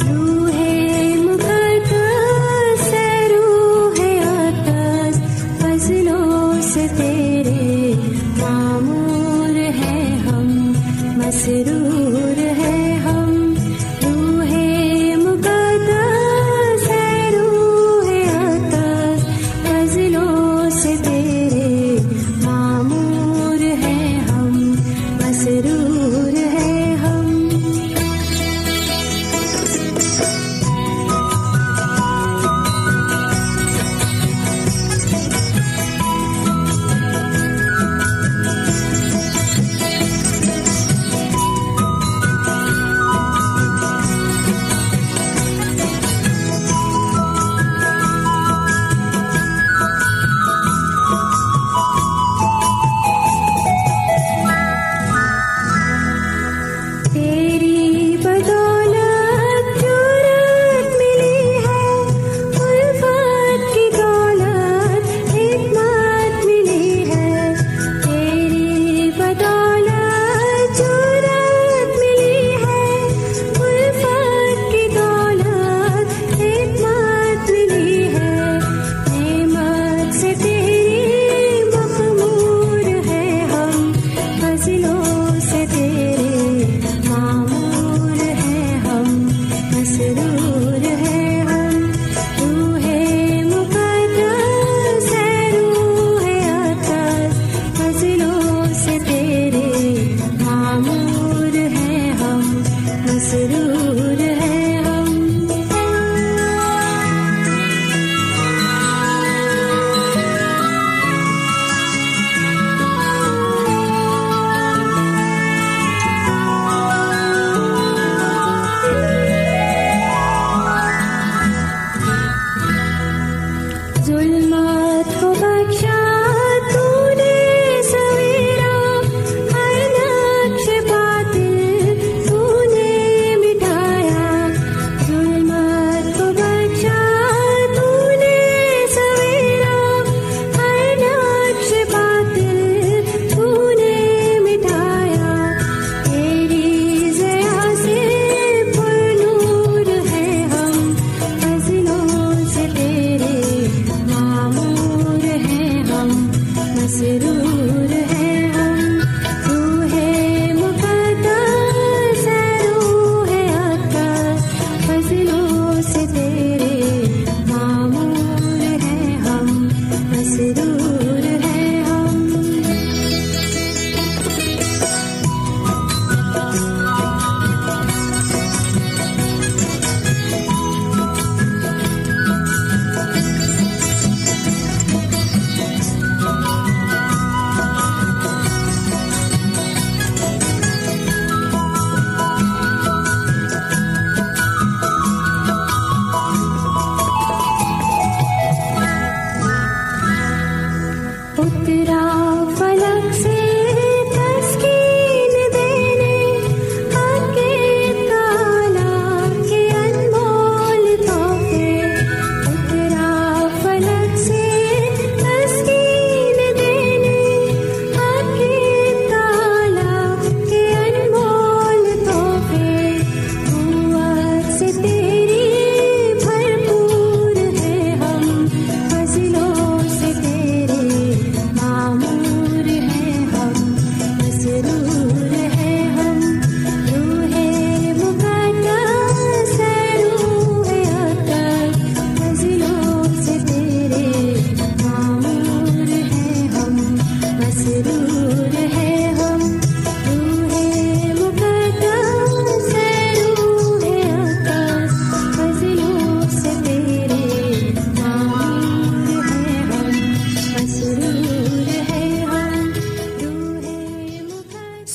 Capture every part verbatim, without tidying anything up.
روح ہے مقدس روح ہے آتش فضلوں سے تیرے معمور ہے، ہم مسرور ہے، ہم روح ہے مقدس روح ہے آتش فضلوں سے تیرے معمور ہے، ہم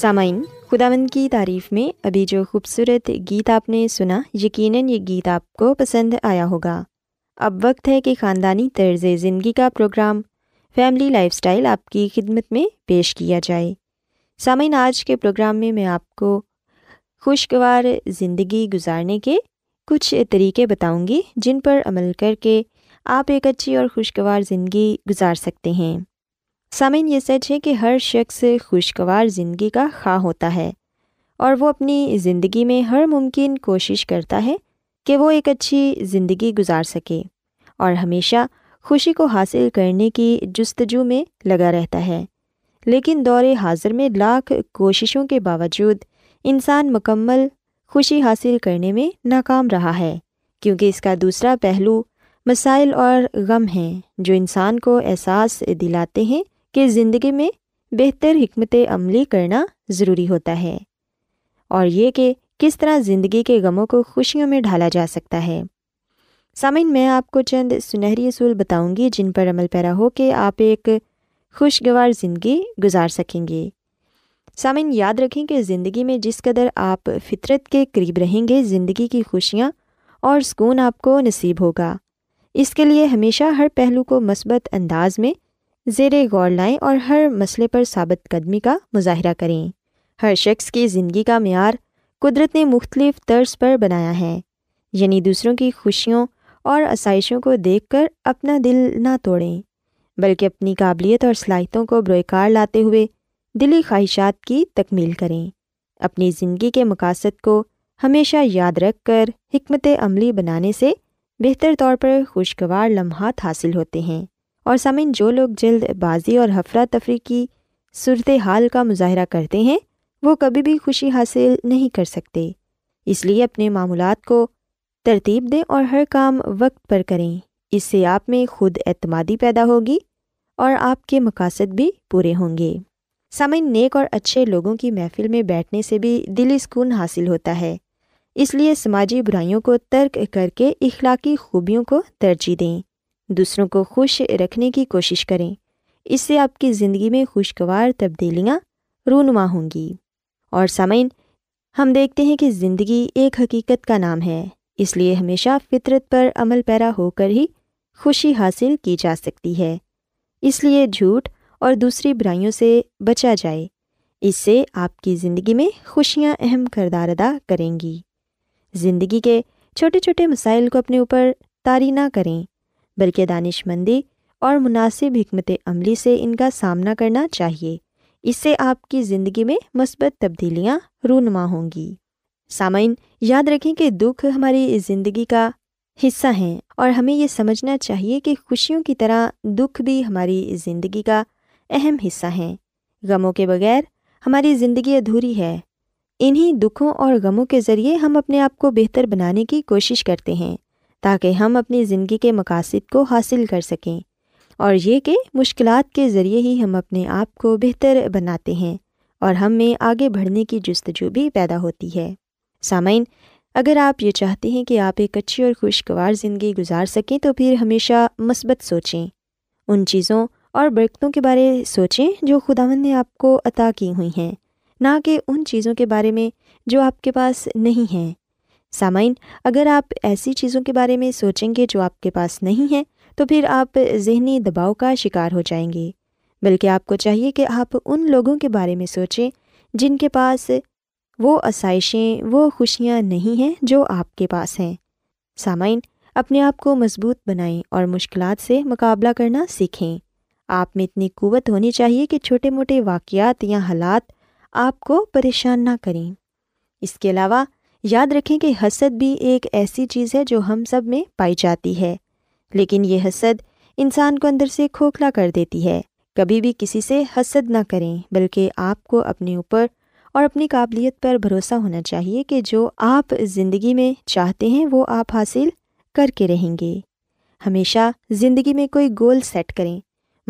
سامعین، خداوند کی تعریف میں ابھی جو خوبصورت گیت آپ نے سنا، یقیناً یہ گیت آپ کو پسند آیا ہوگا۔ اب وقت ہے کہ خاندانی طرز زندگی کا پروگرام فیملی لائف سٹائل آپ کی خدمت میں پیش کیا جائے۔ سامعین، آج کے پروگرام میں میں آپ کو خوشگوار زندگی گزارنے کے کچھ طریقے بتاؤں گی جن پر عمل کر کے آپ ایک اچھی اور خوشگوار زندگی گزار سکتے ہیں۔ سامعین، یہ سچ ہے کہ ہر شخص خوشگوار زندگی کا خواہ ہوتا ہے اور وہ اپنی زندگی میں ہر ممکن کوشش کرتا ہے کہ وہ ایک اچھی زندگی گزار سکے اور ہمیشہ خوشی کو حاصل کرنے کی جستجو میں لگا رہتا ہے، لیکن دور حاضر میں لاکھ کوششوں کے باوجود انسان مکمل خوشی حاصل کرنے میں ناکام رہا ہے، کیونکہ اس کا دوسرا پہلو مسائل اور غم ہیں جو انسان کو احساس دلاتے ہیں کہ زندگی میں بہتر حکمت عملی کرنا ضروری ہوتا ہے، اور یہ کہ کس طرح زندگی کے غموں کو خوشیوں میں ڈھالا جا سکتا ہے۔ سامعین، میں آپ کو چند سنہری اصول بتاؤں گی جن پر عمل پیرا ہو کہ آپ ایک خوشگوار زندگی گزار سکیں گے۔ سامعین، یاد رکھیں کہ زندگی میں جس قدر آپ فطرت کے قریب رہیں گے، زندگی کی خوشیاں اور سکون آپ کو نصیب ہوگا۔ اس کے لیے ہمیشہ ہر پہلو کو مثبت انداز میں زیر غور لائیں اور ہر مسئلے پر ثابت قدمی کا مظاہرہ کریں۔ ہر شخص کی زندگی کا معیار قدرت نے مختلف طرز پر بنایا ہے، یعنی دوسروں کی خوشیوں اور آسائشوں کو دیکھ کر اپنا دل نہ توڑیں، بلکہ اپنی قابلیت اور صلاحیتوں کو بروئے کار لاتے ہوئے دلی خواہشات کی تکمیل کریں۔ اپنی زندگی کے مقاصد کو ہمیشہ یاد رکھ کر حکمت عملی بنانے سے بہتر طور پر خوشگوار لمحات حاصل ہوتے ہیں۔ اور سامعین، جو لوگ جلد بازی اور ہفراتفری کی صورتحال کا مظاہرہ کرتے ہیں وہ کبھی بھی خوشی حاصل نہیں کر سکتے۔ اس لیے اپنے معمولات کو ترتیب دیں اور ہر کام وقت پر کریں۔ اس سے آپ میں خود اعتمادی پیدا ہوگی اور آپ کے مقاصد بھی پورے ہوں گے۔ سامعین، نیک اور اچھے لوگوں کی محفل میں بیٹھنے سے بھی دلی سکون حاصل ہوتا ہے، اس لیے سماجی برائیوں کو ترک کر کے اخلاقی خوبیوں کو ترجیح دیں۔ دوسروں کو خوش رکھنے کی کوشش کریں، اس سے آپ کی زندگی میں خوشگوار تبدیلیاں رونما ہوں گی۔ اور سامعین، ہم دیکھتے ہیں کہ زندگی ایک حقیقت کا نام ہے، اس لیے ہمیشہ فطرت پر عمل پیرا ہو کر ہی خوشی حاصل کی جا سکتی ہے۔ اس لیے جھوٹ اور دوسری برائیوں سے بچا جائے، اس سے آپ کی زندگی میں خوشیاں اہم کردار ادا کریں گی۔ زندگی کے چھوٹے چھوٹے مسائل کو اپنے اوپر طاری نہ کریں، بلکہ دانش مندی اور مناسب حکمت عملی سے ان کا سامنا کرنا چاہیے، اس سے آپ کی زندگی میں مثبت تبدیلیاں رونما ہوں گی۔ سامعین، یاد رکھیں کہ دکھ ہماری زندگی کا حصہ ہیں اور ہمیں یہ سمجھنا چاہیے کہ خوشیوں کی طرح دکھ بھی ہماری زندگی کا اہم حصہ ہیں۔ غموں کے بغیر ہماری زندگی ادھوری ہے۔ انہی دکھوں اور غموں کے ذریعے ہم اپنے آپ کو بہتر بنانے کی کوشش کرتے ہیں تاکہ ہم اپنی زندگی کے مقاصد کو حاصل کر سکیں، اور یہ کہ مشکلات کے ذریعے ہی ہم اپنے آپ کو بہتر بناتے ہیں اور ہم میں آگے بڑھنے کی جستجو بھی پیدا ہوتی ہے۔ سامعین، اگر آپ یہ چاہتے ہیں کہ آپ ایک اچھی اور خوشگوار زندگی گزار سکیں تو پھر ہمیشہ مثبت سوچیں، ان چیزوں اور برکتوں کے بارے سوچیں جو خداوند نے آپ کو عطا کی ہوئی ہیں، نہ کہ ان چیزوں کے بارے میں جو آپ کے پاس نہیں ہیں۔ سامعین، اگر آپ ایسی چیزوں کے بارے میں سوچیں گے جو آپ کے پاس نہیں ہیں تو پھر آپ ذہنی دباؤ کا شکار ہو جائیں گے، بلکہ آپ کو چاہیے کہ آپ ان لوگوں کے بارے میں سوچیں جن کے پاس وہ آسائشیں، وہ خوشیاں نہیں ہیں جو آپ کے پاس ہیں۔ سامعین، اپنے آپ کو مضبوط بنائیں اور مشکلات سے مقابلہ کرنا سیکھیں۔ آپ میں اتنی قوت ہونی چاہیے کہ چھوٹے موٹے واقعات یا حالات آپ کو پریشان نہ کریں۔ اس کے علاوہ یاد رکھیں کہ حسد بھی ایک ایسی چیز ہے جو ہم سب میں پائی جاتی ہے، لیکن یہ حسد انسان کو اندر سے کھوکھلا کر دیتی ہے۔ کبھی بھی کسی سے حسد نہ کریں، بلکہ آپ کو اپنے اوپر اور اپنی قابلیت پر بھروسہ ہونا چاہیے کہ جو آپ زندگی میں چاہتے ہیں وہ آپ حاصل کر کے رہیں گے۔ ہمیشہ زندگی میں کوئی گول سیٹ کریں،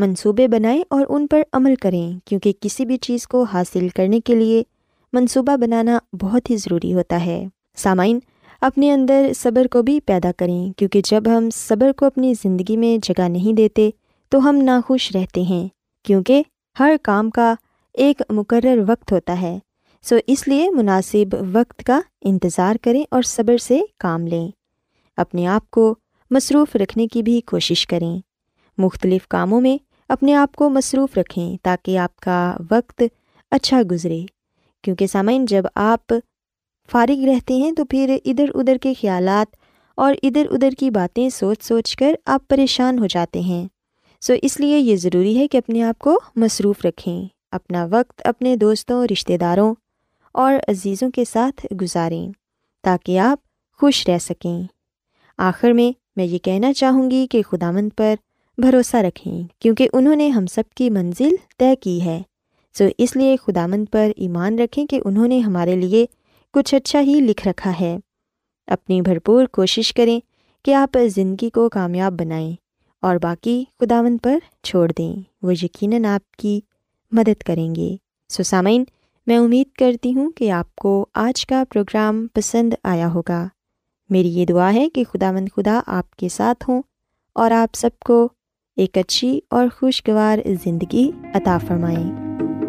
منصوبے بنائیں اور ان پر عمل کریں، کیونکہ کسی بھی چیز کو حاصل کرنے کے لیے منصوبہ بنانا بہت ہی ضروری ہوتا ہے۔ سامعین، اپنے اندر صبر کو بھی پیدا کریں، کیونکہ جب ہم صبر کو اپنی زندگی میں جگہ نہیں دیتے تو ہم ناخوش رہتے ہیں، کیونکہ ہر کام کا ایک مقرر وقت ہوتا ہے، سو اس لیے مناسب وقت کا انتظار کریں اور صبر سے کام لیں۔ اپنے آپ کو مصروف رکھنے کی بھی کوشش کریں، مختلف کاموں میں اپنے آپ کو مصروف رکھیں تاکہ آپ کا وقت اچھا گزرے، کیونکہ سامعین جب آپ فارغ رہتے ہیں تو پھر ادھر ادھر کے خیالات اور ادھر ادھر کی باتیں سوچ سوچ کر آپ پریشان ہو جاتے ہیں۔ سو اس لیے یہ ضروری ہے کہ اپنے آپ کو مصروف رکھیں، اپنا وقت اپنے دوستوں، رشتہ داروں اور عزیزوں کے ساتھ گزاریں تاکہ آپ خوش رہ سکیں۔ آخر میں میں یہ کہنا چاہوں گی کہ خداوند پر بھروسہ رکھیں، کیونکہ انہوں نے ہم سب کی منزل طے کی ہے۔ سو اس لیے خداوند پر ایمان رکھیں کہ انہوں نے ہمارے لیے کچھ اچھا ہی لکھ رکھا ہے۔ اپنی بھرپور کوشش کریں کہ آپ زندگی کو کامیاب بنائیں اور باقی خداوند پر چھوڑ دیں، وہ یقیناً آپ کی مدد کریں گے۔ سو سامعین، میں امید کرتی ہوں کہ آپ کو آج کا پروگرام پسند آیا ہوگا۔ میری یہ دعا ہے کہ خداوند خدا آپ کے ساتھ ہوں اور آپ سب کو ایک اچھی اور خوشگوار زندگی عطا فرمائیں۔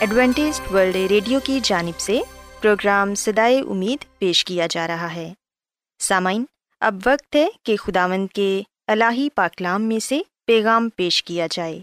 ایڈوینٹسٹ ورلڈ ریڈیو کی جانب سے پروگرام صدائے امید پیش کیا جا رہا ہے۔ سامعین، اب وقت ہے کہ خداوند کے الہی پاکلام میں سے پیغام پیش کیا جائے۔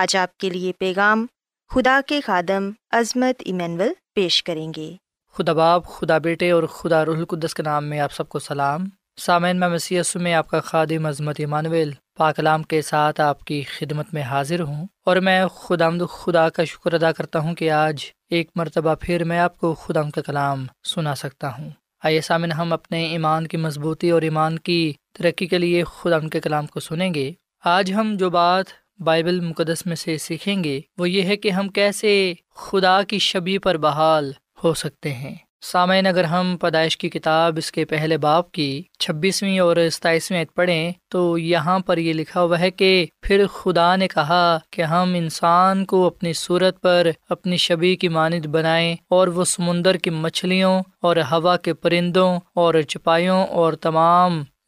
آج آپ کے لیے پیغام خدا کے خادم عظمت ایمینول پیش کریں گے۔ خدا باپ، خدا بیٹے اور خدا روح القدس کے نام میں آپ سب کو سلام۔ سامعین، میں مسیح یسوع میں آپ کا خادم عظمت ایمانویل پاکلام کے ساتھ آپ کی خدمت میں حاضر ہوں، اور میں خداوند خدا کا شکر ادا کرتا ہوں کہ آج ایک مرتبہ پھر میں آپ کو خداوند کا کلام سنا سکتا ہوں۔ آئیے سامعین، ہم اپنے ایمان کی مضبوطی اور ایمان کی ترقی کے لیے خداوند کے کلام کو سنیں گے۔ آج ہم جو بات بائبل مقدس میں سے سیکھیں گے وہ یہ ہے کہ ہم کیسے خدا کی شبیہ پر بحال ہو سکتے ہیں۔ سامعین، اگر ہم پیدائش کی کتاب اس کے پہلے باب کی چھبیسویں اور ستائیسویں آیت پڑھیں تو یہاں پر یہ لکھا ہوا ہے کہ پھر خدا نے کہا کہ ہم انسان کو اپنی صورت پر اپنی شبیہ کی مانند بنائیں، اور وہ سمندر کی مچھلیوں اور ہوا کے پرندوں اور چپائیوں اور تمام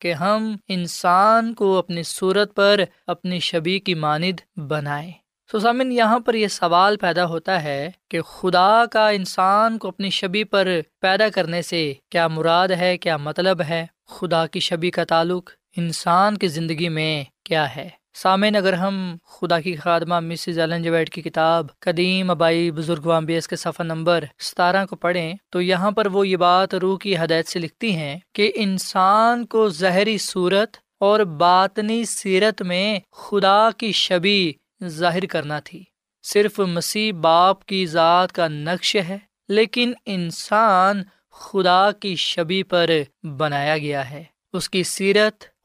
کہ ہم انسان کو اپنی صورت پر اپنی شبیہ کی مانند بنائیں۔ سو سامن یہاں پر یہ سوال پیدا ہوتا ہے کہ خدا کا انسان کو اپنی شبیہ پر پیدا کرنے سے کیا مراد ہے، کیا مطلب ہے؟ خدا کی شبیہ کا تعلق انسان کی زندگی میں کیا ہے؟ سامن اگر ہم خدا کی خادمہ مسز ایلن جی وائٹ کی کتاب قدیم ابائی بزرگواں بیس کے صفحہ نمبر ستارہ کو پڑھیں تو یہاں پر وہ یہ بات روح کی ہدایت سے لکھتی ہیں کہ انسان کو ظاہری صورت اور باطنی سیرت میں خدا کی شبیہ ظاہر کرنا تھی۔ صرف مسیح باپ کی ذات کا نقش ہے، لیکن انسان خدا کی شبیہ پر بنایا گیا ہے۔ اس کی سیرت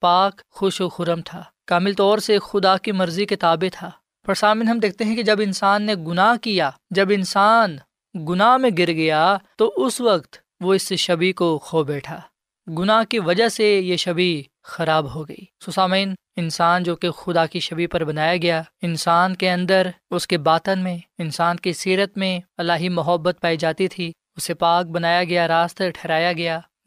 پاک خوش و خرم تھا، کامل طور سے خدا کی مرضی کے تابع تھا۔ پر سامن، ہم دیکھتے ہیں کہ جب انسان نے گناہ کیا، جب انسان گناہ میں گر گیا تو اس وقت وہ اس شبیہ کو کھو بیٹھا۔ گناہ کی وجہ سے یہ شبیہ خراب ہو گئی۔ سو سامعین، انسان جو کہ خدا کی شبیہ پر بنایا گیا، انسان کے اندر، اس کے باطن میں، انسان کی سیرت میں الہی محبت پائی جاتی تھی، اسے پاک بنایا گیا، راستہ ٹھہرایا گیا۔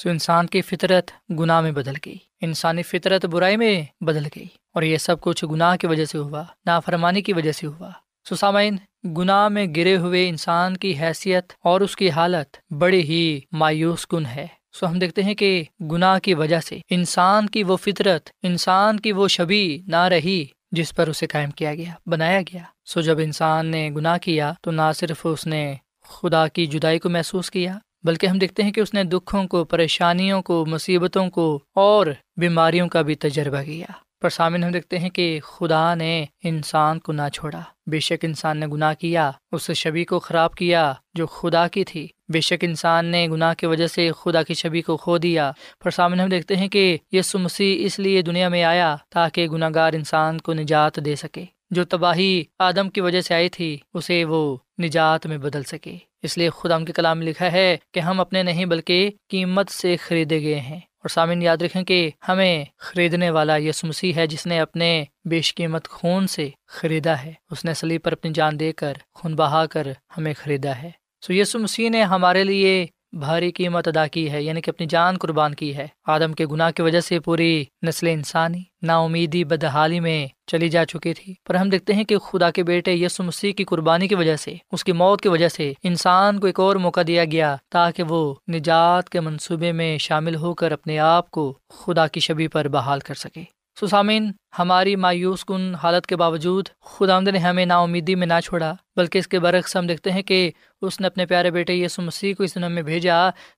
سو انسان کی فطرت گناہ میں بدل گئی، انسانی فطرت برائی میں بدل گئی، اور یہ سب کچھ گناہ کی وجہ سے ہوا، نافرمانی کی وجہ سے ہوا۔ سو سامعین، گناہ میں گرے ہوئے انسان کی حیثیت اور اس کی حالت بڑی ہی مایوس کن ہے۔ سو ہم دیکھتے ہیں کہ گناہ کی وجہ سے انسان کی وہ فطرت، انسان کی وہ شبیہ نہ رہی جس پر اسے قائم کیا گیا، بنایا گیا۔ سو جب انسان نے گناہ کیا تو نہ صرف اس نے خدا کی جدائی کو محسوس کیا، بلکہ ہم دیکھتے ہیں کہ اس نے دکھوں کو، پریشانیوں کو، مصیبتوں کو اور بیماریوں کا بھی تجربہ کیا۔ پر سامنے ہم دیکھتے ہیں کہ خدا نے انسان کو نہ چھوڑا۔ بے شک انسان نے گناہ کیا، اس شبیہ کو خراب کیا جو خدا کی تھی، بے شک انسان نے گناہ کی وجہ سے خدا کی شبیہ کو کھو دیا۔ پر سامنے ہم دیکھتے ہیں کہ یسوع مسیح اس لیے دنیا میں آیا تاکہ گناہ گار انسان کو نجات دے سکے۔ جو تباہی آدم کی وجہ سے آئی تھی، اسے وہ نجات میں بدل سکے۔ اس لیے خدا کے کلام میں لکھا ہے کہ ہم اپنے نہیں بلکہ قیمت سے خریدے گئے ہیں۔ اور سامعین، یاد رکھیں کہ ہمیں خریدنے والا یسوع مسیح ہے، جس نے اپنے بیش قیمت خون سے خریدا ہے۔ اس نے صلیب پر اپنی جان دے کر، خون بہا کر ہمیں خریدا ہے۔ سو یسوع مسیح نے ہمارے لیے بھاری قیمت ادا کی ہے، یعنی کہ اپنی جان قربان کی ہے۔ آدم کے گناہ کی وجہ سے پوری نسل انسانی نا امیدی، بدحالی میں چلی جا چکی تھی، پر ہم دیکھتے ہیں کہ خدا کے بیٹے یسوع مسیح کی قربانی کی وجہ سے، اس کی موت کی وجہ سے انسان کو ایک اور موقع دیا گیا تاکہ وہ نجات کے منصوبے میں شامل ہو کر اپنے آپ کو خدا کی شبیہ پر بحال کر سکے۔ سو سامعین، ہماری مایوس کن حالت کے باوجود خداوند نے ہمیں نا امیدی میں نہ چھوڑا، بلکہ اس کے برعکس ہم دیکھتے ہیں کہ اس نے اپنے پیارے بیٹے یسوع مسیح کو اس دنیا میں بھیجا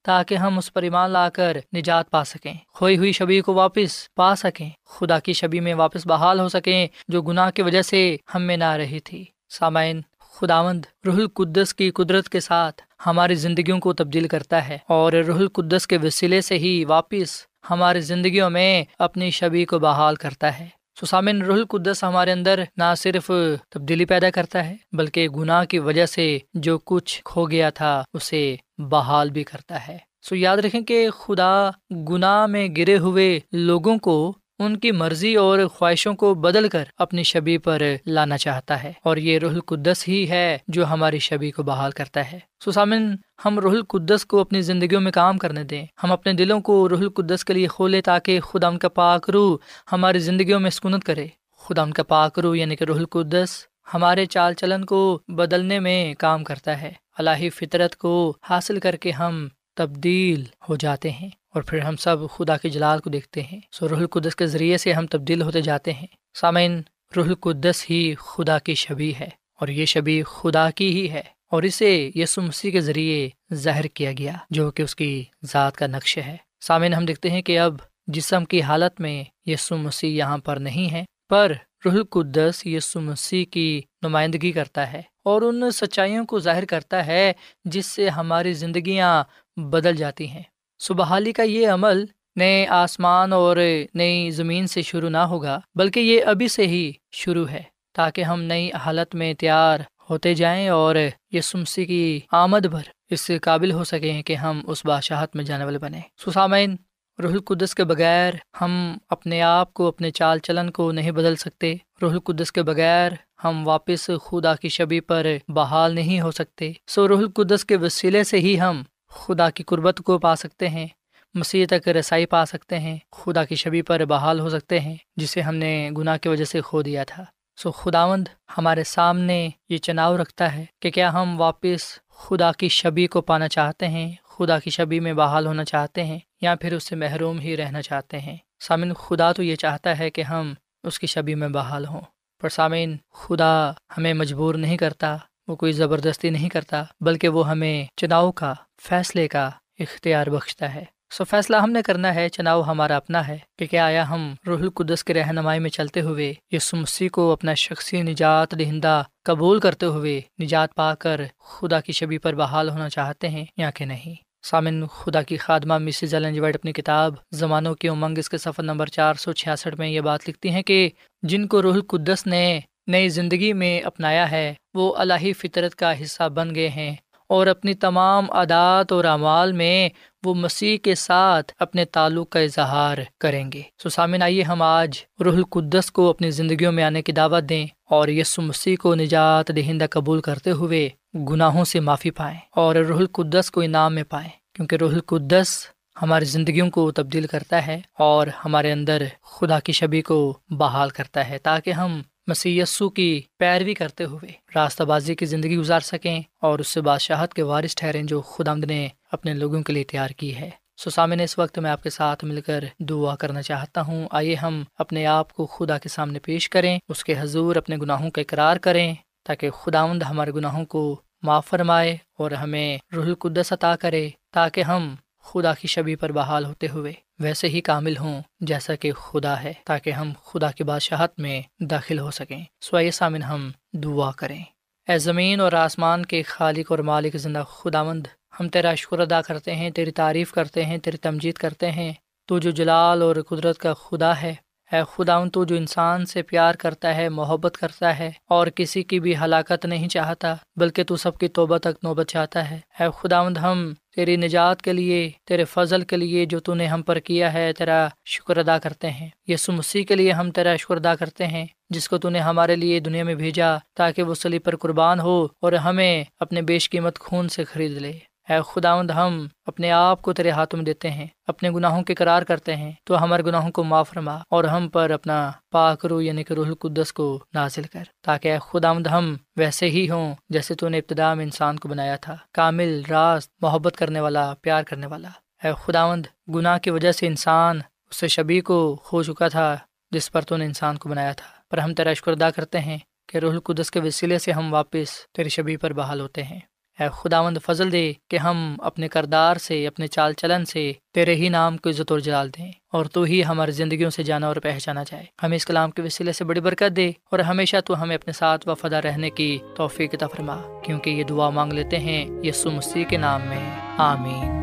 تاکہ ہم اس پر ایمان لا کر نجات پا سکیں، کھوئی ہوئی شبیہ کو واپس پا سکیں، خدا کی شبیہ میں واپس بحال ہو سکیں جو گناہ کی وجہ سے ہم میں نہ رہی تھی۔ سامعین، خداوند روح القدس کی قدرت کے ساتھ ہماری زندگیوں کو تبدیل کرتا ہے، اور روح القدس کے وسیلے سے ہی واپس ہماری زندگیوں میں اپنی شبیہ کو بحال کرتا ہے۔ سو سامن، روح القدس ہمارے اندر نہ صرف تبدیلی پیدا کرتا ہے بلکہ گناہ کی وجہ سے جو کچھ کھو گیا تھا اسے بحال بھی کرتا ہے۔ سو یاد رکھیں کہ خدا گناہ میں گرے ہوئے لوگوں کو ان کی مرضی اور خواہشوں کو بدل کر اپنی شبیہ پر لانا چاہتا ہے، اور یہ روح القدس ہی ہے جو ہماری شبیہ کو بحال کرتا ہے۔ سو سامن، ہم روح القدس کو اپنی زندگیوں میں کام کرنے دیں، ہم اپنے دلوں کو روح القدس کے لیے کھولیں تاکہ خدا ان کا پاک روح ہماری زندگیوں میں سکونت کرے۔ خدا ان کا پاک روح یعنی کہ روح القدس ہمارے چال چلن کو بدلنے میں کام کرتا ہے۔ الہی فطرت کو حاصل کر کے ہم تبدیل ہو جاتے ہیں، اور پھر ہم سب خدا کے جلال کو دیکھتے ہیں۔ سو روح القدس کے ذریعے سے ہم تبدیل ہوتے جاتے ہیں۔ سامعین، روح القدس ہی خدا کی شبیہ ہے، اور یہ شبیہ خدا کی ہی ہے، اور اسے یسوع مسیح کے ذریعے ظاہر کیا گیا جو کہ اس کی ذات کا نقش ہے۔ سامعین، ہم دیکھتے ہیں کہ اب جسم کی حالت میں یسوع مسیح یہاں پر نہیں ہے، پر روح القدس یسوع مسیح کی نمائندگی کرتا ہے اور ان سچائیوں کو ظاہر کرتا ہے جس سے ہماری زندگیاں بدل جاتی ہیں۔ سو بحالی کا یہ عمل نئے آسمان اور نئی زمین سے شروع نہ ہوگا، بلکہ یہ ابھی سے ہی شروع ہے تاکہ ہم نئی حالت میں تیار ہوتے جائیں اور یسوع مسیح کی آمد بھر اس کے قابل ہو سکیں کہ ہم اس بادشاہت میں جانے والے بنیں۔ سو سامعین، روح القدس کے بغیر ہم اپنے آپ کو، اپنے چال چلن کو نہیں بدل سکتے۔ روح القدس کے بغیر ہم واپس خدا کی شبیہ پر بحال نہیں ہو سکتے۔ سو روح القدس کے وسیلے سے ہی ہم خدا کی قربت کو پا سکتے ہیں، مسیح تک رسائی پا سکتے ہیں، خدا کی شبیہ پر بحال ہو سکتے ہیں جسے ہم نے گناہ کی وجہ سے کھو دیا تھا۔ سو خداوند ہمارے سامنے یہ چناؤ رکھتا ہے کہ کیا ہم واپس خدا کی شبیہ کو پانا چاہتے ہیں، خدا کی شبیہ میں بحال ہونا چاہتے ہیں، یا پھر اس سے محروم ہی رہنا چاہتے ہیں۔ سامعین، خدا تو یہ چاہتا ہے کہ ہم اس کی شبیہ میں بحال ہوں، پر سامعین، خدا ہمیں مجبور نہیں کرتا، وہ کوئی زبردستی نہیں کرتا، بلکہ وہ ہمیں چناؤ کا، فیصلے کا اختیار بخشتا ہے۔ سو فیصلہ ہم نے کرنا ہے، چناؤ ہمارا اپنا ہے کہ کیا آیا ہم روح القدس کی رہنمائی میں چلتے ہوئے یسوع مسیح کو اپنا شخصی نجات دہندہ قبول کرتے ہوئے نجات پا کر خدا کی شبیہ پر بحال ہونا چاہتے ہیں یا کہ نہیں۔ سامن، خدا کی خادمہ مسز ایلن جی وائٹ اپنی کتاب زمانوں کی امنگ اس کے صفحہ نمبر چار سو چھیاسٹھ میں یہ بات لکھتی ہیں کہ جن کو روح القدس نے نئی زندگی میں اپنایا ہے وہ الہی فطرت کا حصہ بن گئے ہیں، اور اپنی تمام عادات اور اعمال میں وہ مسیح کے ساتھ اپنے تعلق کا اظہار کریں گے۔ سو سامعین، آئیے ہم آج روح القدس کو اپنی زندگیوں میں آنے کی دعوت دیں اور یسوع مسیح کو نجات دہندہ قبول کرتے ہوئے گناہوں سے معافی پائیں اور روح القدس کو انعام میں پائیں، کیونکہ روح القدس ہماری زندگیوں کو تبدیل کرتا ہے اور ہمارے اندر خدا کی شبیہ کو بحال کرتا ہے تاکہ ہم مسیح یسوع کی پیروی کرتے ہوئے راستہ بازی کی زندگی گزار سکیں اور اس سے بادشاہت کے وارث ٹھہریں جو خداوند نے اپنے لوگوں کے لیے تیار کی ہے۔ سو سامعین، اس وقت میں آپ کے ساتھ مل کر دعا کرنا چاہتا ہوں۔ آئیے ہم اپنے آپ کو خدا کے سامنے پیش کریں، اس کے حضور اپنے گناہوں کا اقرار کریں تاکہ خداوند ہمارے گناہوں کو معاف فرمائے اور ہمیں روح القدس عطا کرے تاکہ ہم خدا کی شبیہ پر بحال ہوتے ہوئے ویسے ہی کامل ہوں جیسا کہ خدا ہے، تاکہ ہم خدا کی بادشاہت میں داخل ہو سکیں۔ سوائے سامن، ہم دعا کریں۔ اے زمین اور آسمان کے خالق اور مالک زندہ خداوند، ہم تیرا شکر ادا کرتے ہیں، تیری تعریف کرتے ہیں، تیری تمجید کرتے ہیں۔ تو جو جلال اور قدرت کا خدا ہے، اے خداوند تو جو انسان سے پیار کرتا ہے، محبت کرتا ہے اور کسی کی بھی ہلاکت نہیں چاہتا بلکہ تو سب کی توبہ تک نوبت چاہتا ہے۔ اے خداوند، ہم تیری نجات کے لیے، تیرے فضل کے لیے جو تو نے ہم پر کیا ہے، تیرا شکر ادا کرتے ہیں۔ یسوع مسیح کے لیے ہم تیرا شکر ادا کرتے ہیں جس کو تو نے ہمارے لیے دنیا میں بھیجا تاکہ وہ صلیب پر قربان ہو اور ہمیں اپنے بیش قیمت خون سے خرید لے۔ اے خداوند، ہم اپنے آپ کو تیرے ہاتھوں میں دیتے ہیں، اپنے گناہوں کے اقرار کرتے ہیں، تو ہمارے گناہوں کو معاف فرما اور ہم پر اپنا پاک روح یعنی کہ روح القدس کو نازل کر تاکہ اے خداوند ہم ویسے ہی ہوں جیسے تو نے ابتدا میں انسان کو بنایا تھا، کامل، راست، محبت کرنے والا، پیار کرنے والا۔ اے خداوند، گناہ کی وجہ سے انسان اس سے شبیہ کو کھو چکا تھا جس پر تو نے انسان کو بنایا تھا، پر ہم تیرا شکر ادا کرتے ہیں کہ روح القدس کے وسیلے سے ہم واپس تیری شبیہ پر بحال ہوتے ہیں۔ اے خداوند فضل دے کہ ہم اپنے کردار سے، اپنے چال چلن سے تیرے ہی نام کو عزت اور جلال دیں، اور تو ہی ہماری زندگیوں سے جانا اور پہچانا جائے۔ ہمیں اس کلام کے وسیلے سے بڑی برکت دے، اور ہمیشہ تو ہمیں اپنے ساتھ وفادہ رہنے کی توفیق عطا فرما، کیونکہ یہ دعا مانگ لیتے ہیں یسوع مسیح کے نام میں، آمین۔